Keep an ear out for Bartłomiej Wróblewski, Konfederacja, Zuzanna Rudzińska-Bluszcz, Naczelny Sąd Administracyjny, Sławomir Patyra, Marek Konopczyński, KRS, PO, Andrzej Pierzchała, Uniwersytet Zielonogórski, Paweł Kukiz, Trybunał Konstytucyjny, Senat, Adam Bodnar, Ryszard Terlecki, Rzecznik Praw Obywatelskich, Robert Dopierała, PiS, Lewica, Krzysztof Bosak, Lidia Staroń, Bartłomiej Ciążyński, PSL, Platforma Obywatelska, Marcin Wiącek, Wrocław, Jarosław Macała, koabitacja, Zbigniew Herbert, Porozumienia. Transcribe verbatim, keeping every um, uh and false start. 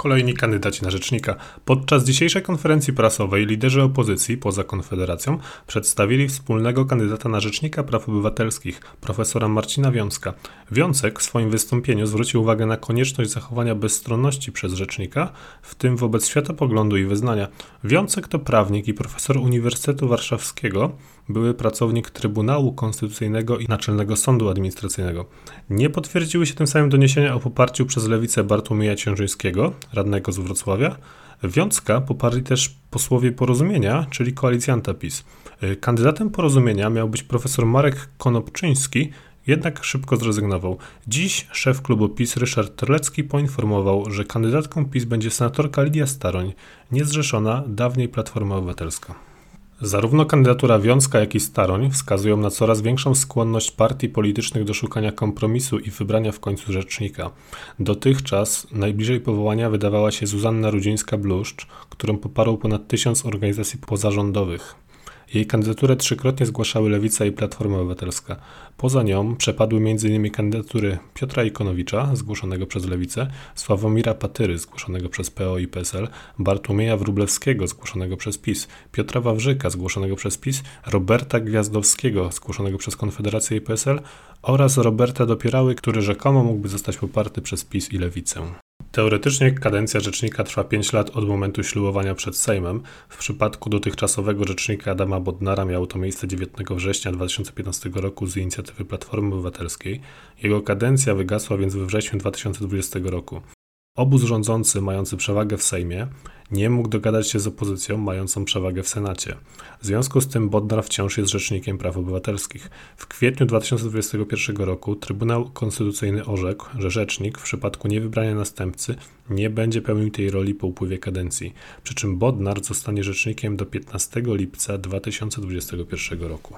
kolejni kandydaci na rzecznika. Podczas dzisiejszej konferencji prasowej liderzy opozycji poza Konfederacją przedstawili wspólnego kandydata na rzecznika praw obywatelskich, profesora Marcina Wiącka. Wiącek w swoim wystąpieniu zwrócił uwagę na konieczność zachowania bezstronności przez rzecznika, w tym wobec światopoglądu i wyznania. Wiącek to prawnik i profesor Uniwersytetu Warszawskiego, były pracownik Trybunału Konstytucyjnego i Naczelnego Sądu Administracyjnego. Nie potwierdziły się tym samym doniesienia o poparciu przez lewicę Bartłomieja Ciążyńskiego, radnego z Wrocławia. Wiącka poparli też posłowie Porozumienia, czyli koalicjanta PiS. Kandydatem Porozumienia miał być profesor Marek Konopczyński, jednak szybko zrezygnował. Dziś szef klubu PiS Ryszard Terlecki poinformował, że kandydatką PiS będzie senatorka Lidia Staroń, niezrzeszona, dawniej Platforma Obywatelska. Zarówno kandydatura Wiącka, jak i Staroń wskazują na coraz większą skłonność partii politycznych do szukania kompromisu i wybrania w końcu rzecznika. Dotychczas najbliżej powołania wydawała się Zuzanna Rudzińska-Bluszcz, którą poparło ponad tysiąc organizacji pozarządowych. Jej kandydaturę trzykrotnie zgłaszały Lewica i Platforma Obywatelska. Poza nią przepadły m.in. kandydatury Piotra Ikonowicza, zgłoszonego przez Lewicę, Sławomira Patyry, zgłoszonego przez P O i P S L, Bartłomieja Wróblewskiego, zgłoszonego przez PiS, Piotra Wawrzyka, zgłoszonego przez PiS, Roberta Gwiazdowskiego, zgłoszonego przez Konfederację i P S L oraz Roberta Dopierały, który rzekomo mógłby zostać poparty przez PiS i Lewicę. Teoretycznie kadencja rzecznika trwa pięć lat od momentu ślubowania przed Sejmem. W przypadku dotychczasowego rzecznika Adama Bodnara miało to miejsce dziewiętnastego września dwa tysiące piętnastego roku z inicjatywy Platformy Obywatelskiej. Jego kadencja wygasła więc we wrześniu dwa tysiące dwudziestego roku. Obóz rządzący mający przewagę w Sejmie nie mógł dogadać się z opozycją mającą przewagę w Senacie. W związku z tym Bodnar wciąż jest rzecznikiem praw obywatelskich. W kwietniu dwa tysiące dwudziestego pierwszego roku Trybunał Konstytucyjny orzekł, że rzecznik w przypadku niewybrania następcy nie będzie pełnił tej roli po upływie kadencji, przy czym Bodnar zostanie rzecznikiem do piętnastego lipca dwa tysiące dwudziestego pierwszego roku.